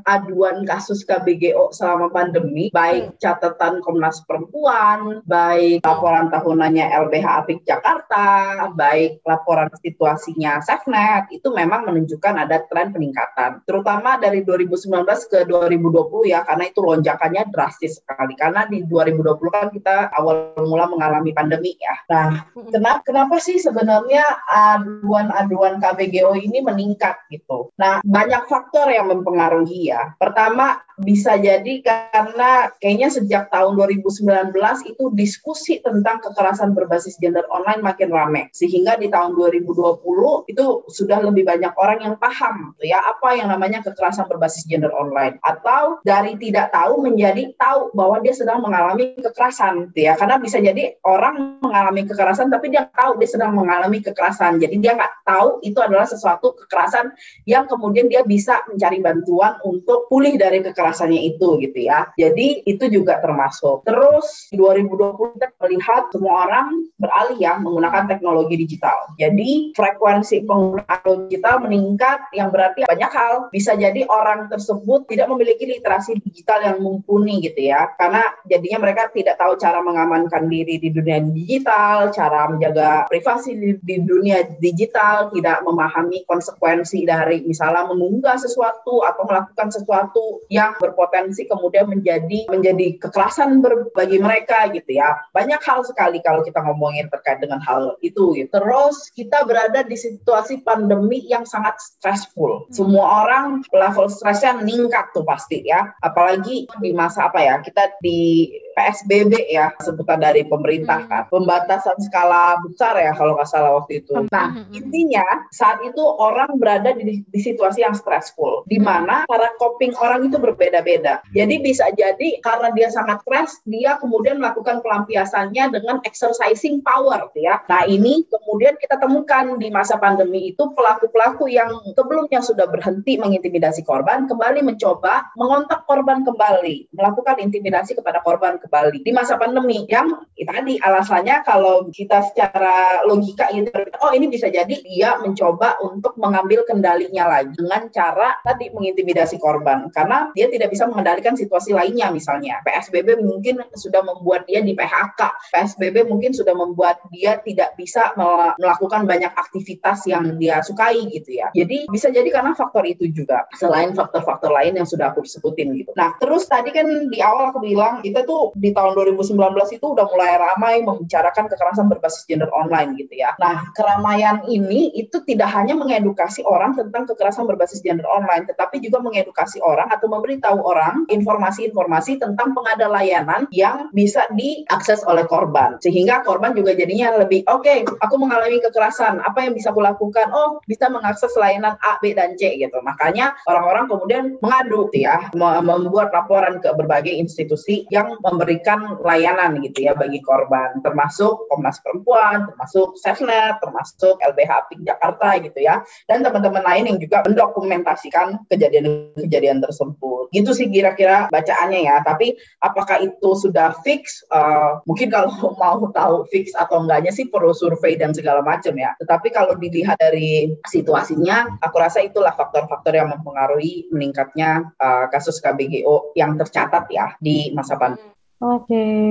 aduan kasus K B G O selama pandemi, baik catatan Komnas Perempuan, baik laporan tahunannya L B H Apik Jakarta, baik laporan situasinya SafeNet, itu memang menunjukkan ada tren peningkatan. Terutama dari dua ribu sembilan belas ke dua ribu dua puluh ya, karena itu lonjakannya drastis sekali. Karena di dua ribu dua puluh kan kita awal mula mengalami pandemi ya. Nah, kenapa, kenapa sih sebenarnya aduan-aduan K B G O ini ini meningkat gitu. Nah, banyak faktor yang mempengaruhi ya. Pertama, bisa jadi karena kayaknya sejak tahun dua ribu sembilan belas itu diskusi tentang kekerasan berbasis gender online makin ramai. Sehingga di tahun dua ribu dua puluh itu sudah lebih banyak orang yang paham ya apa yang namanya kekerasan berbasis gender online. Atau dari tidak tahu menjadi tahu bahwa dia sedang mengalami kekerasan ya. Karena bisa jadi orang mengalami kekerasan tapi dia tahu dia sedang mengalami kekerasan. Jadi dia nggak tahu itu adalah sesuatu kekerasan yang kemudian dia bisa mencari bantuan untuk pulih dari kekerasan kekerasannya itu gitu ya. Jadi itu juga termasuk. Terus dua ribu dua puluh kita melihat semua orang beralih ya menggunakan teknologi digital. Jadi frekuensi penggunaan digital meningkat yang berarti banyak hal. Bisa jadi orang tersebut tidak memiliki literasi digital yang mumpuni gitu ya. Karena jadinya mereka tidak tahu cara mengamankan diri di dunia digital, cara menjaga privasi di, di dunia digital, tidak memahami konsekuensi dari misalnya mengunggah sesuatu atau melakukan sesuatu yang berpotensi kemudian menjadi menjadi kekerasan bagi mereka gitu ya. Banyak hal sekali kalau kita ngomongin terkait dengan hal itu gitu. Terus kita berada di situasi pandemi yang sangat stressful. Semua orang level stresnya meningkat tuh pasti ya. Apalagi di masa apa ya, kita di P S B B ya, sebutan dari pemerintah kan, pembatasan skala besar ya kalau nggak salah waktu itu. Nah, intinya saat itu orang berada di, di situasi yang stressful, di mana cara coping orang itu berbeda-beda. Jadi bisa jadi karena dia sangat stres, dia kemudian melakukan pelampiasannya dengan exercising power ya. Nah, ini kemudian kita temukan di masa pandemi itu pelaku-pelaku yang sebelumnya sudah berhenti mengintimidasi korban, kembali mencoba mengontak korban kembali, melakukan intimidasi kepada korban kembali di masa pandemi yang tadi alasannya kalau kita secara logika gitu, oh ini bisa jadi dia mencoba untuk mengambil kendalinya lagi dengan cara tadi mengintimidasi korban karena dia tidak bisa mengendalikan situasi lainnya misalnya P S B B mungkin sudah membuat dia di P H K, P S B B mungkin sudah membuat dia tidak bisa melakukan banyak aktivitas yang dia sukai gitu ya. Jadi bisa jadi karena faktor itu juga selain faktor-faktor lain yang sudah aku sebutin gitu. Nah terus tadi kan di awal aku bilang kita tuh di tahun dua ribu sembilan belas itu udah mulai ramai membicarakan kekerasan berbasis gender online gitu ya. Nah, keramaian ini itu tidak hanya mengedukasi orang tentang kekerasan berbasis gender online, tetapi juga mengedukasi orang atau memberitahu orang informasi-informasi tentang pengada layanan yang bisa diakses oleh korban. Sehingga korban juga jadinya lebih, oke, okay, aku mengalami kekerasan, apa yang bisa aku lakukan? Oh, bisa mengakses layanan A, B, dan C gitu. Makanya orang-orang kemudian mengadu gitu ya, membuat laporan ke berbagai institusi yang memberikan layanan gitu ya bagi korban, termasuk Komnas Perempuan, termasuk SafeNet, termasuk L B H Apik Jakarta gitu ya, dan teman-teman lain yang juga mendokumentasikan kejadian-kejadian tersebut. Gitu sih kira-kira bacaannya ya, tapi apakah itu sudah fix? Uh, mungkin kalau mau tahu fix atau enggaknya sih perlu survei dan segala macam ya, tetapi kalau dilihat dari situasinya, aku rasa itulah faktor-faktor yang mempengaruhi meningkatnya uh, kasus K B G O yang tercatat ya di masa pandemi. Oke, okay.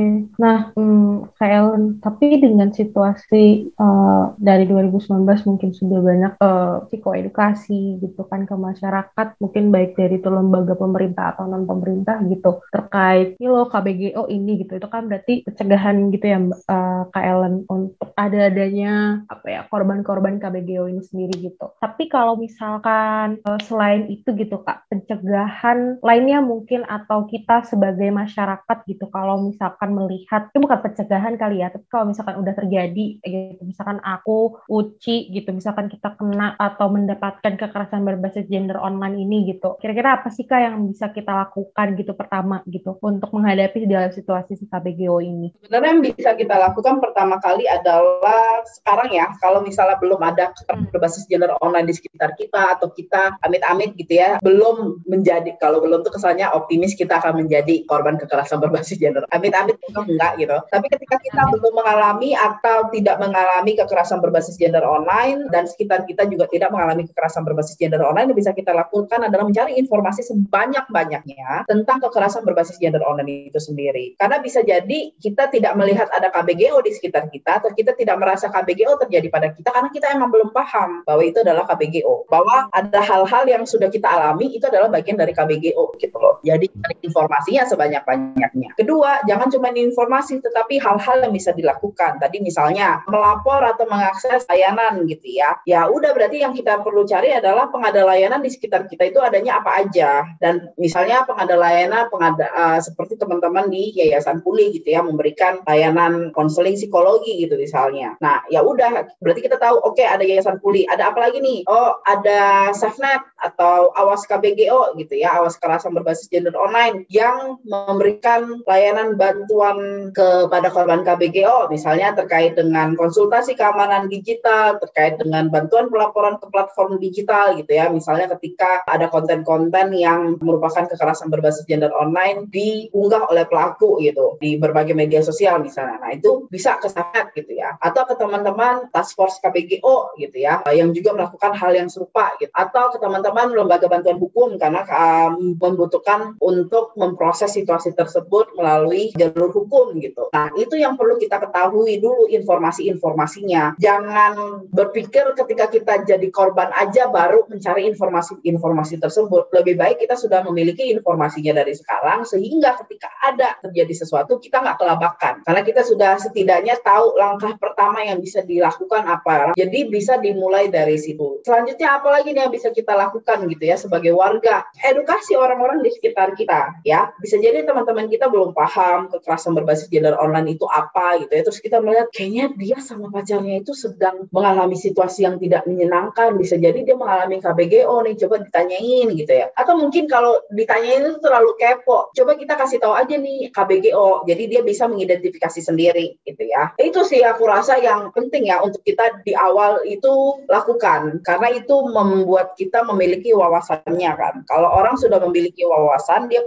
Nah hmm, Kak Ellen, tapi dengan situasi uh, dari dua ribu sembilan belas mungkin sudah banyak uh, psikoedukasi gitu kan ke masyarakat, mungkin baik dari itu lembaga pemerintah atau non-pemerintah gitu, terkait ini loh K B G O ini gitu, itu kan berarti pencegahan gitu ya uh, Kak Ellen untuk ada-adanya apa ya korban-korban K B G O ini sendiri gitu. Tapi kalau misalkan uh, selain itu gitu Kak, pencegahan lainnya mungkin atau kita sebagai masyarakat gitu, kalau misalkan melihat, itu bukan pencegahan kali ya, tapi kalau misalkan udah terjadi gitu, misalkan aku, Uci gitu, misalkan kita kena atau mendapatkan kekerasan berbasis gender online ini gitu, kira-kira apa sih Kak yang bisa kita lakukan gitu pertama gitu untuk menghadapi dalam situasi si K B G O ini? Sebenarnya yang bisa kita lakukan pertama kali adalah sekarang ya, kalau misalnya belum ada kekerasan berbasis gender online di sekitar kita atau kita amit-amit gitu ya, belum menjadi, kalau belum tuh kesannya optimis kita akan menjadi korban kekerasan berbasis gender. Amit-amit juga enggak gitu. Tapi ketika kita belum mengalami atau tidak mengalami kekerasan berbasis gender online dan sekitar kita juga tidak mengalami kekerasan berbasis gender online, yang bisa kita lakukan adalah mencari informasi sebanyak-banyaknya tentang kekerasan berbasis gender online itu sendiri. Karena bisa jadi kita tidak melihat ada K B G O di sekitar kita atau kita tidak merasa K B G O terjadi pada kita karena kita emang belum paham bahwa itu adalah K B G O. Bahwa ada hal-hal yang sudah kita alami itu adalah bagian dari K B G O gitu loh. Jadi cari informasinya sebanyak-banyaknya. Kedua, kedua, jangan cuma informasi, tetapi hal-hal yang bisa dilakukan. Tadi misalnya melapor atau mengakses layanan gitu ya. Ya udah, berarti yang kita perlu cari adalah pengada layanan di sekitar kita itu adanya apa aja. Dan misalnya pengada layanan pengada, uh, seperti teman-teman di Yayasan Pulih gitu ya, memberikan layanan konseling psikologi gitu misalnya. Nah ya udah, berarti kita tahu oke okay, ada Yayasan Pulih, ada apa lagi nih? Oh, ada SafeNet atau Awas K B G O gitu ya, Awas Kekerasan Berbasis Gender Online yang memberikan layanan bantuan kepada korban K B G O misalnya terkait dengan konsultasi keamanan digital, terkait dengan bantuan pelaporan ke platform digital gitu ya, misalnya ketika ada konten-konten yang merupakan kekerasan berbasis gender online diunggah oleh pelaku gitu di berbagai media sosial misalnya. Nah itu bisa ke SafeNet gitu ya, atau ke teman-teman Task Force K B G O gitu ya yang juga melakukan hal yang serupa gitu, atau ke teman-teman lembaga bantuan hukum karena um, membutuhkan untuk memproses situasi tersebut melalui jalur hukum gitu. Nah itu yang perlu kita ketahui dulu informasi-informasinya. Jangan berpikir ketika kita jadi korban aja baru mencari informasi-informasi tersebut. Lebih baik kita sudah memiliki informasinya dari sekarang, sehingga ketika ada terjadi sesuatu kita nggak kelabakan, karena kita sudah setidaknya tahu langkah pertama yang bisa dilakukan apa. Jadi bisa dimulai dari situ. Selanjutnya apa lagi nih yang bisa kita lakukan gitu ya sebagai warga? Edukasi orang-orang di sekitar kita ya. Bisa jadi teman-teman kita belum paham kekerasan berbasis gender online itu apa gitu ya. Terus kita melihat kayaknya dia sama pacarnya itu sedang mengalami situasi yang tidak menyenangkan. Bisa jadi dia mengalami K B G O nih, coba ditanyain gitu ya. Atau mungkin kalau ditanyain itu terlalu kepo, coba kita kasih tahu aja nih K B G O, jadi dia bisa mengidentifikasi sendiri gitu ya. Itu sih aku rasa yang penting ya untuk kita di awal itu lakukan, karena itu membuat kita memiliki wawasannya kan. Kalau orang sudah memiliki wawasan, dia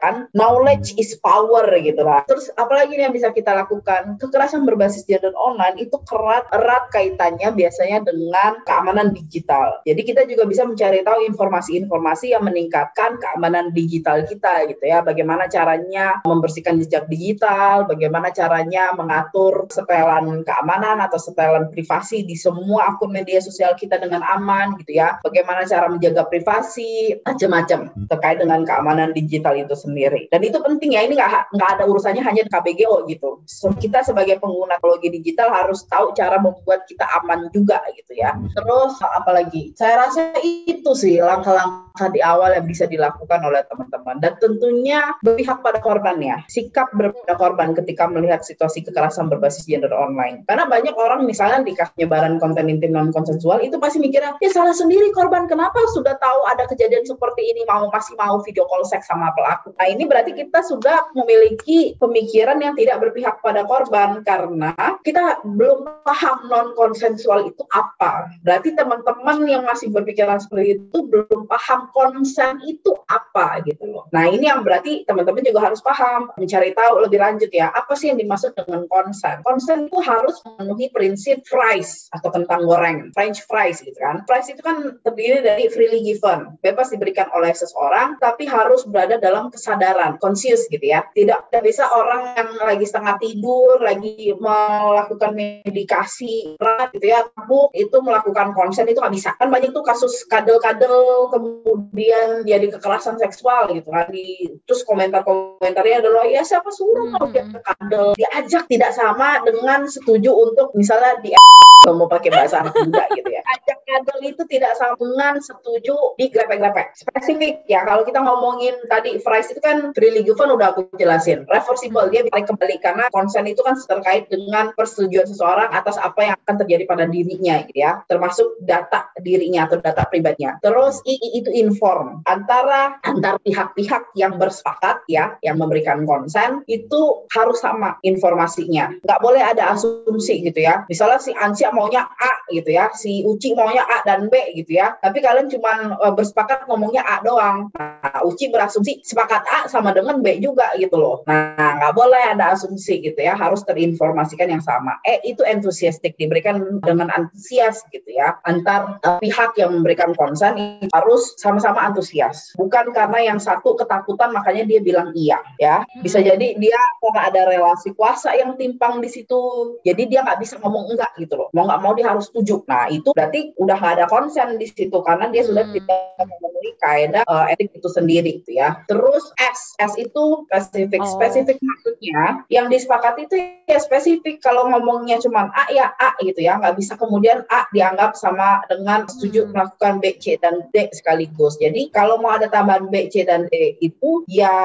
kan knowledge is power gitu lah. Terus apalagi yang bisa kita lakukan? Kekerasan berbasis gender online itu kerat erat kaitannya biasanya dengan keamanan digital. Jadi kita juga bisa mencari tahu informasi-informasi yang meningkatkan keamanan digital kita gitu ya. Bagaimana caranya membersihkan jejak digital, bagaimana caranya mengatur setelan keamanan atau setelan privasi di semua akun media sosial kita dengan aman gitu ya. Bagaimana cara menjaga privasi, macam-macam terkait dengan keamanan digital itu sendiri. Dan itu penting ya, ini nggak nggak ada urusannya hanya K B G O gitu. So, kita sebagai pengguna teknologi digital harus tahu cara membuat kita aman juga gitu ya. Terus apalagi? Saya rasa itu sih langkah-langkah di awal yang bisa dilakukan oleh teman-teman. Dan tentunya berpihak pada korban ya. Sikap berpihak korban ketika melihat situasi kekerasan berbasis gender online. Karena banyak orang misalnya di kasus penyebaran konten intim non-konsensual itu pasti mikirnya ya salah sendiri korban, kenapa sudah tahu ada kejadian seperti ini mau masih mau video call seks sama pelaku. Nah ini berarti kita sudah memiliki pemikiran yang tidak berpihak pada korban karena kita belum paham non-konsensual itu apa. Berarti teman-teman yang masih berpikiran seperti itu belum paham konsen itu apa gitu loh. Nah ini yang berarti teman-teman juga harus paham, mencari tahu lebih lanjut ya, apa sih yang dimaksud dengan konsen. Konsen itu harus memenuhi prinsip fries atau kentang goreng, French fries gitu kan. Fries itu kan terdiri dari freely given, bebas diberikan oleh seseorang, tapi harus berada dalam kesadaran, conscious gitu ya. Tidak bisa orang yang lagi setengah tidur, lagi melakukan medikasi berat gitu ya, tabuk, itu melakukan konsen itu nggak bisa. Kan banyak tuh kasus kadel-kadel kemudian jadi ya, kekerasan seksual gitu kan. Di, terus komentar-komentarnya adalah ya siapa suruh kalau dia kadel, diajak tidak sama dengan setuju untuk misalnya di kalau mau pakai bahasa anak muda gitu ya. Ajak kadel itu tidak sambungan setuju di grepe-grepe. Spesifik ya, kalau kita ngomongin tadi fries itu kan freely given udah aku jelasin. Reversible, dia ditarik kembali karena konsen itu kan terkait dengan persetujuan seseorang atas apa yang akan terjadi pada dirinya gitu ya. Termasuk data dirinya atau data pribadinya. Terus I, I itu inform, antara antar pihak-pihak yang bersepakat ya, yang memberikan konsen itu harus sama informasinya. Nggak boleh ada asumsi gitu ya. Misalnya si Ansi maunya A gitu ya, si Uci maunya A dan B gitu ya, tapi kalian cuma uh, bersepakat ngomongnya A doang. Nah, Uci berasumsi sepakat A sama dengan B juga gitu loh. Nah nggak boleh ada asumsi gitu ya, harus terinformasikan yang sama. E itu enthusiastic, diberikan dengan antusias gitu ya, antar uh, pihak yang memberikan konsen harus sama-sama antusias, bukan karena yang satu ketakutan makanya dia bilang iya ya. Bisa jadi dia karena ada relasi kuasa yang timpang di situ, jadi dia nggak bisa ngomong enggak gitu loh. mau nggak mau dia harus setuju. Nah itu berarti udah nggak ada konsen di situ karena dia sudah tidak memenuhi kaedah uh, etik itu sendiri itu ya. Terus S, S itu spesifik, oh. spesifik maksudnya yang disepakati itu ya spesifik. Kalau ngomongnya cuman A ya A gitu ya, nggak bisa kemudian A dianggap sama dengan setuju hmm. melakukan B, C dan D sekaligus. Jadi kalau mau ada tambahan B, C dan D itu ya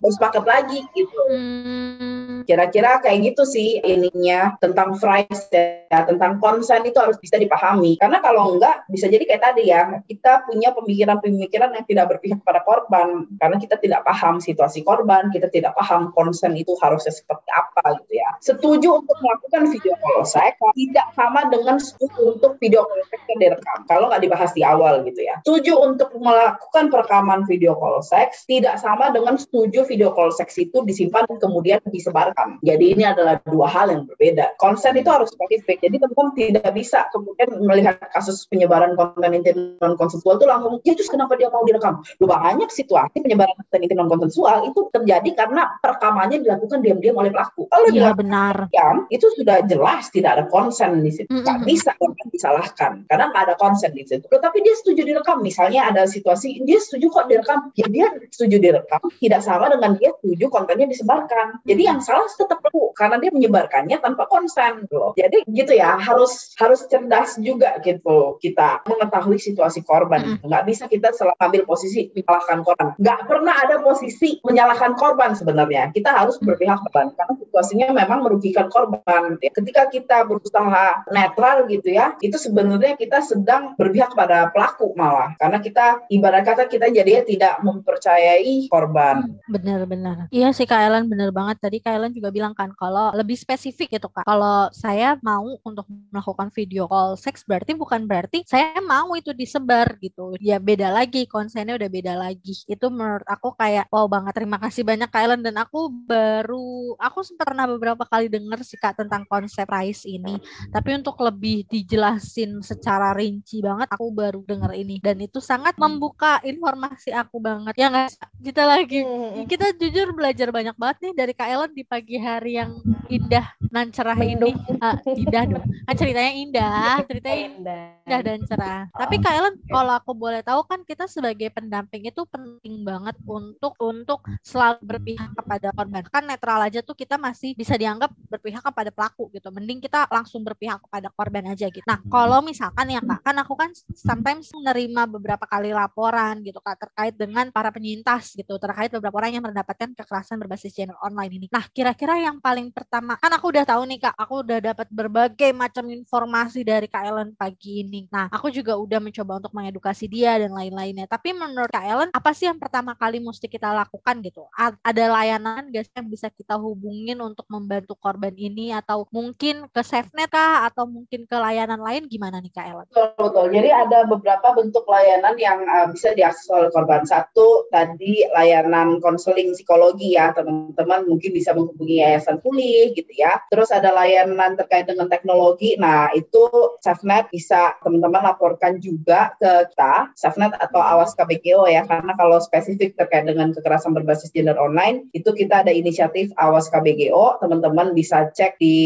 harus paket lagi gitu. Hmm. Kira-kira kayak gitu sih ininya tentang Fries ya, tentang konsen itu harus bisa dipahami. Karena kalau enggak bisa jadi kayak tadi ya, kita punya pemikiran-pemikiran yang tidak berpihak pada korban. Karena kita tidak paham situasi korban, kita tidak paham konsen itu harusnya seperti apa gitu ya. Setuju untuk melakukan video call sex tidak sama dengan setuju untuk video call sex yang direkam. Kalau nggak dibahas di awal gitu ya. Setuju untuk melakukan perekaman video call sex tidak sama dengan setuju video call sex itu disimpan kemudian disebar. Jadi ini adalah dua hal yang berbeda. Konsen itu harus spesifik. Jadi teman-teman tidak bisa kemudian melihat kasus penyebaran konten intim non-konsensual itu langsung, ya terus kenapa dia mau direkam? Loh, banyak situasi penyebaran konten intim non-konsensual itu terjadi karena perekamannya dilakukan diam-diam oleh pelaku. Kalau ya, benar. Diam, itu sudah jelas tidak ada konsen di situ. Nggak bisa konten disalahkan karena nggak ada konsen di situ. Tetapi dia setuju direkam. Misalnya ada situasi dia setuju kok direkam. Ya dia setuju direkam tidak sama dengan dia setuju kontennya disebarkan. Jadi yang salah tetap perlu karena dia menyebarkannya tanpa konsen loh. Jadi gitu ya, harus harus cerdas juga gitu kita mengetahui situasi korban. Nggak bisa kita selalu ambil posisi menyalahkan korban. Nggak pernah ada posisi menyalahkan korban sebenarnya. Kita harus berpihak korban karena situasinya memang merugikan korban. Ketika kita berusaha netral gitu ya, itu sebenarnya kita sedang berpihak pada pelaku malah karena kita ibarat kata kita jadinya tidak mempercayai korban. Benar-benar. Iya sih Kak Ellen, benar banget tadi Kak Ellen juga bilang kan kalau lebih spesifik gitu Kak. Kalau saya mau untuk melakukan video call seks berarti bukan berarti saya mau itu disebar gitu. Ya beda lagi, konsennya udah beda lagi. Itu menurut aku kayak wow banget. Terima kasih banyak Kak Ellen, dan aku baru aku sempat pernah beberapa kali dengar sih Kak tentang konsep R A I S ini. Tapi untuk lebih dijelasin secara rinci banget aku baru dengar ini dan itu sangat membuka informasi aku banget. Ya enggak, kita lagi kita jujur belajar banyak banget nih dari Kak Ellen di pagi hari yang indah dan cerah ini. Uh, indah dong. Nah, ceritanya indah, ceritanya indah, indah dan cerah. Tapi Kak Ellen, kalau aku boleh tahu kan kita sebagai pendamping itu penting banget untuk untuk selalu berpihak kepada korban. Kan netral aja tuh kita masih bisa dianggap berpihak kepada pelaku gitu. Mending kita langsung berpihak kepada korban aja gitu. Nah, kalau misalkan ya Kak, kan aku kan sometimes menerima beberapa kali laporan gitu Kak terkait dengan para penyintas gitu, terkait beberapa orang yang mendapatkan kekerasan berbasis gender online. Nah, kira-kira yang paling pertama, kan aku udah tahu nih Kak, aku udah dapat berbagai macam informasi dari Kak Ellen pagi ini. Nah, aku juga udah mencoba untuk mengedukasi dia dan lain-lainnya. Tapi menurut Kak Ellen, apa sih yang pertama kali mesti kita lakukan gitu? Ada layanan guys yang bisa kita hubungin untuk membantu korban ini, atau mungkin ke SafeNet kah, atau mungkin ke layanan lain? Gimana nih Kak Ellen? Betul, betul. Jadi ada beberapa bentuk layanan yang uh, bisa diakses oleh korban. Satu, tadi layanan konseling psikologi ya teman-teman, mungkin bisa menghubungi Yayasan Pulih gitu ya. Terus ada layanan terkait dengan teknologi. Nah itu SafeNet bisa teman-teman laporkan juga ke kita, SafeNet atau Awas K B G O ya. Karena kalau spesifik terkait dengan kekerasan berbasis gender online, itu kita ada inisiatif Awas K B G O. Teman-teman bisa cek di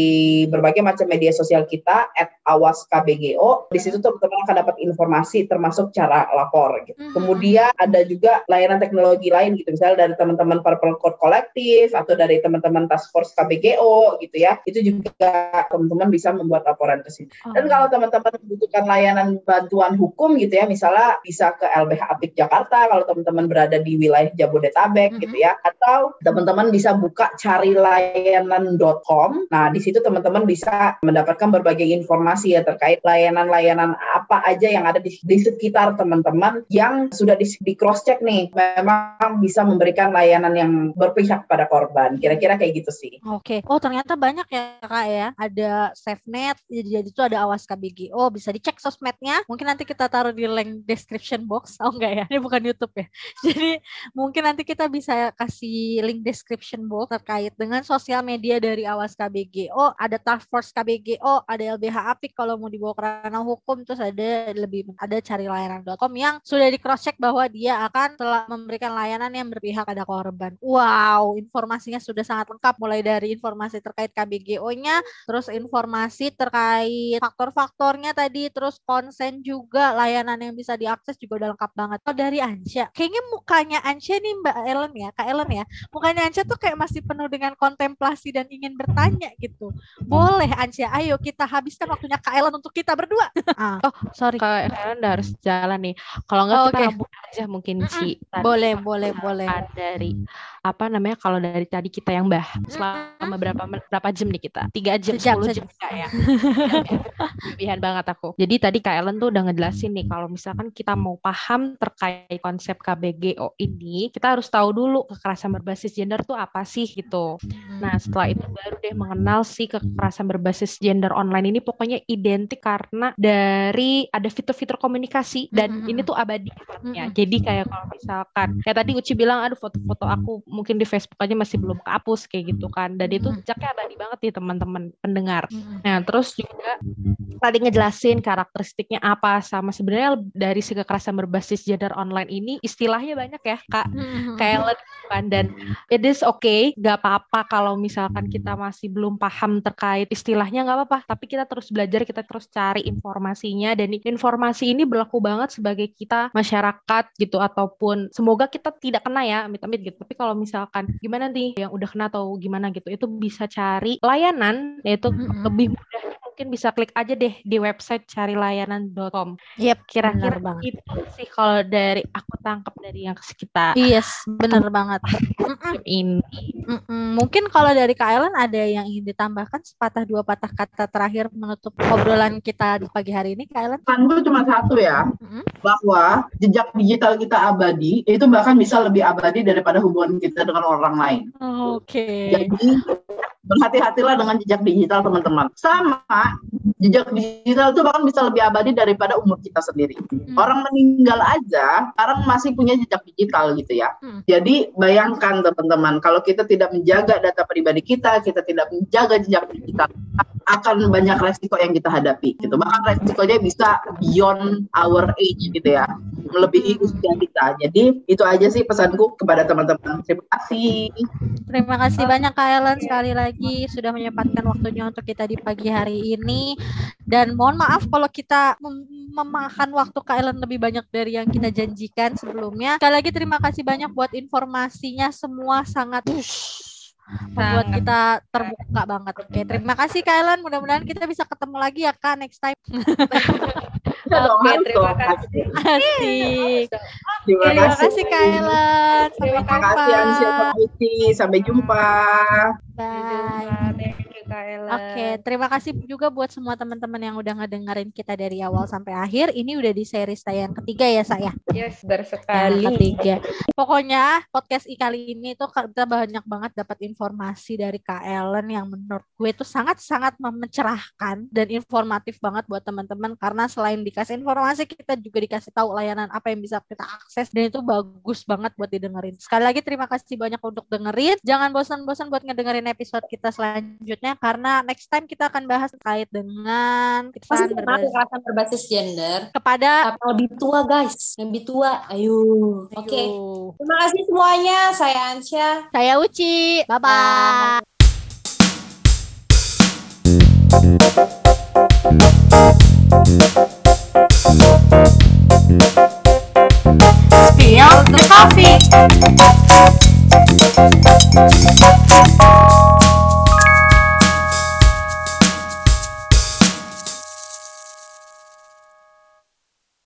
berbagai macam media sosial kita at awas k b g o. Di situ teman-teman akan dapat informasi termasuk cara lapor gitu. Kemudian ada juga layanan teknologi lain gitu, misalnya dari teman-teman Purple Code Collective atau dari teman-teman Task Force K B G O gitu ya, itu juga teman-teman bisa membuat laporan ke sini. Oh. Dan kalau teman-teman membutuhkan layanan bantuan hukum gitu ya, misalnya bisa ke L B H Apik Jakarta kalau teman-teman berada di wilayah Jabodetabek mm-hmm. gitu ya, atau teman-teman bisa buka cari layanan dot com. Nah di situ teman-teman bisa mendapatkan berbagai informasi ya terkait layanan-layanan apa aja yang ada di, di sekitar teman-teman yang sudah di, di cross-check nih, memang bisa memberikan layanan yang berpihak pada korban. Kira-kira kayak gitu sih. Oke. Okay. Oh ternyata banyak ya Kak ya. Ada SafeNet, jadi itu ada Awas K B G O. Bisa dicek sosmednya. Mungkin nanti kita taruh di link description box. Oh enggak ya. Ini bukan YouTube ya. Jadi mungkin nanti kita bisa kasih link description box terkait dengan sosial media dari Awas K B G O. Ada Task Force K B G O. Ada L B H Apik kalau mau dibawa ke ranah hukum. Terus ada lebih ada cari layanan dot com yang sudah di cross check bahwa dia akan telah memberikan layanan yang berpihak pada korban. Wow, informasinya sudah sangat lengkap lengkap, mulai dari informasi terkait K B G O-nya, terus informasi terkait faktor-faktornya tadi, terus konsen juga, layanan yang bisa diakses juga udah lengkap banget. Oh, dari Ansya, kayaknya mukanya Ansya nih Mbak Ellen ya, Kak Ellen ya, mukanya Ansya tuh kayak masih penuh dengan kontemplasi dan ingin bertanya gitu. Boleh Ansya, ayo kita habiskan waktunya Kak Ellen untuk kita berdua. Ah. Oh, sorry. Kak Ellen udah harus jalan nih. Kalau enggak oh, kita okay. rambut aja mungkin, mm-mm. Ci. Tadi boleh, boleh, boleh. Dari apa namanya, kalau dari tadi kita yang bah selama berapa berapa jam nih kita? tiga jam, sepuluh jam kayak. Kelebihan banget aku. Jadi tadi Kak Ellen tuh udah ngejelasin nih, kalau misalkan kita mau paham terkait konsep K B G O ini, kita harus tahu dulu kekerasan berbasis gender tuh apa sih gitu. Nah, setelah itu baru deh mengenal si kekerasan berbasis gender online ini, pokoknya identik karena dari ada fitur-fitur komunikasi dan mm-hmm. ini tuh abadi ya. Mm-hmm. Jadi kayak kalau misalkan kayak tadi Uci bilang, aduh foto-foto aku mungkin di Facebook aja masih belum kehapus kayak gitu kan, dan itu jejaknya abadi banget nih teman-teman pendengar. Mm-hmm. Nah terus juga tadi ngejelasin karakteristiknya apa, sama sebenarnya dari si kekerasan berbasis gender online ini istilahnya banyak ya Kak, mm-hmm. kayak kan, dan it is okay, gak apa-apa kalau misalkan kita masih belum paham terkait istilahnya, gak apa-apa, tapi kita terus belajar, kita terus cari informasinya, dan informasi ini berlaku banget sebagai kita masyarakat gitu, ataupun semoga kita tidak kena ya, amit-amit gitu, tapi kalau misalkan gimana nih yang udah kena atau gimana gitu, itu bisa cari layanan, yaitu mm-hmm. lebih mudah mungkin bisa klik aja deh di website cari layanan dot com. Yep, kira-kira itu sih kalau dari aku tangkap dari yang kita. Yes, benar banget. Ini. Mm-mm. Mungkin kalau dari Kak Ellen ada yang ingin ditambahkan sepatah dua patah kata terakhir menutup obrolan kita di pagi hari ini, Kak Ellen? Pandu cuma satu ya, mm-hmm. bahwa jejak digital kita abadi, itu bahkan bisa lebih abadi daripada hubungan kita dengan orang lain. Oke. Okay. Jadi berhati-hatilah dengan jejak digital teman-teman. Sama, jejak digital itu bahkan bisa lebih abadi daripada umur kita sendiri. Hmm. Orang meninggal aja, sekarang masih punya jejak digital gitu ya. Hmm. Jadi bayangkan teman-teman, kalau kita tidak menjaga data pribadi kita, kita tidak menjaga jejak digital, akan banyak resiko yang kita hadapi gitu. Bahkan resikonya bisa beyond our age gitu ya, melebihi usia kita. Jadi itu aja sih pesanku kepada teman-teman. Terima kasih. Terima kasih banyak Kak Ellen sekali lagi sudah menyempatkan waktunya untuk kita di pagi hari ini, dan mohon maaf kalau kita mem- memakan waktu Kak Ellen lebih banyak dari yang kita janjikan sebelumnya. Sekali lagi terima kasih banyak buat informasinya, semua sangat membuat kita terbuka banget. Oke, terima kasih Kak Ellen, mudah-mudahan kita bisa ketemu lagi ya Kak next time. Oke, terima kasih. Asik. Terima, terima kasih Kak Ellen. Terima kasih Ansya Putri. Sampai jumpa. Bye. Oke, terima kasih juga buat semua teman-teman yang udah ngedengerin kita dari awal sampai akhir. Ini udah di seri saya yang ketiga ya, saya. Yes, benar sekali. Yang ketiga. Pokoknya podcast kali ini tuh kita banyak banget dapat informasi dari Kak Ellen yang menurut gue tuh sangat-sangat mencerahkan dan informatif banget buat teman-teman, karena selain dikasih informasi, kita juga dikasih tahu layanan apa yang bisa kita akses, dan itu bagus banget buat didengerin. Sekali lagi terima kasih banyak untuk dengerin. Jangan bosan-bosan buat ngedengerin episode kita selanjutnya, karena next time kita akan bahas terkait dengan kekerasan berbasis, berbasis gender kepada apa, lebih tua guys, lebih tua. Ayo, oke. Okay. Terima kasih semuanya. Saya Ansya, saya Uci. Bye bye. Spill the coffee.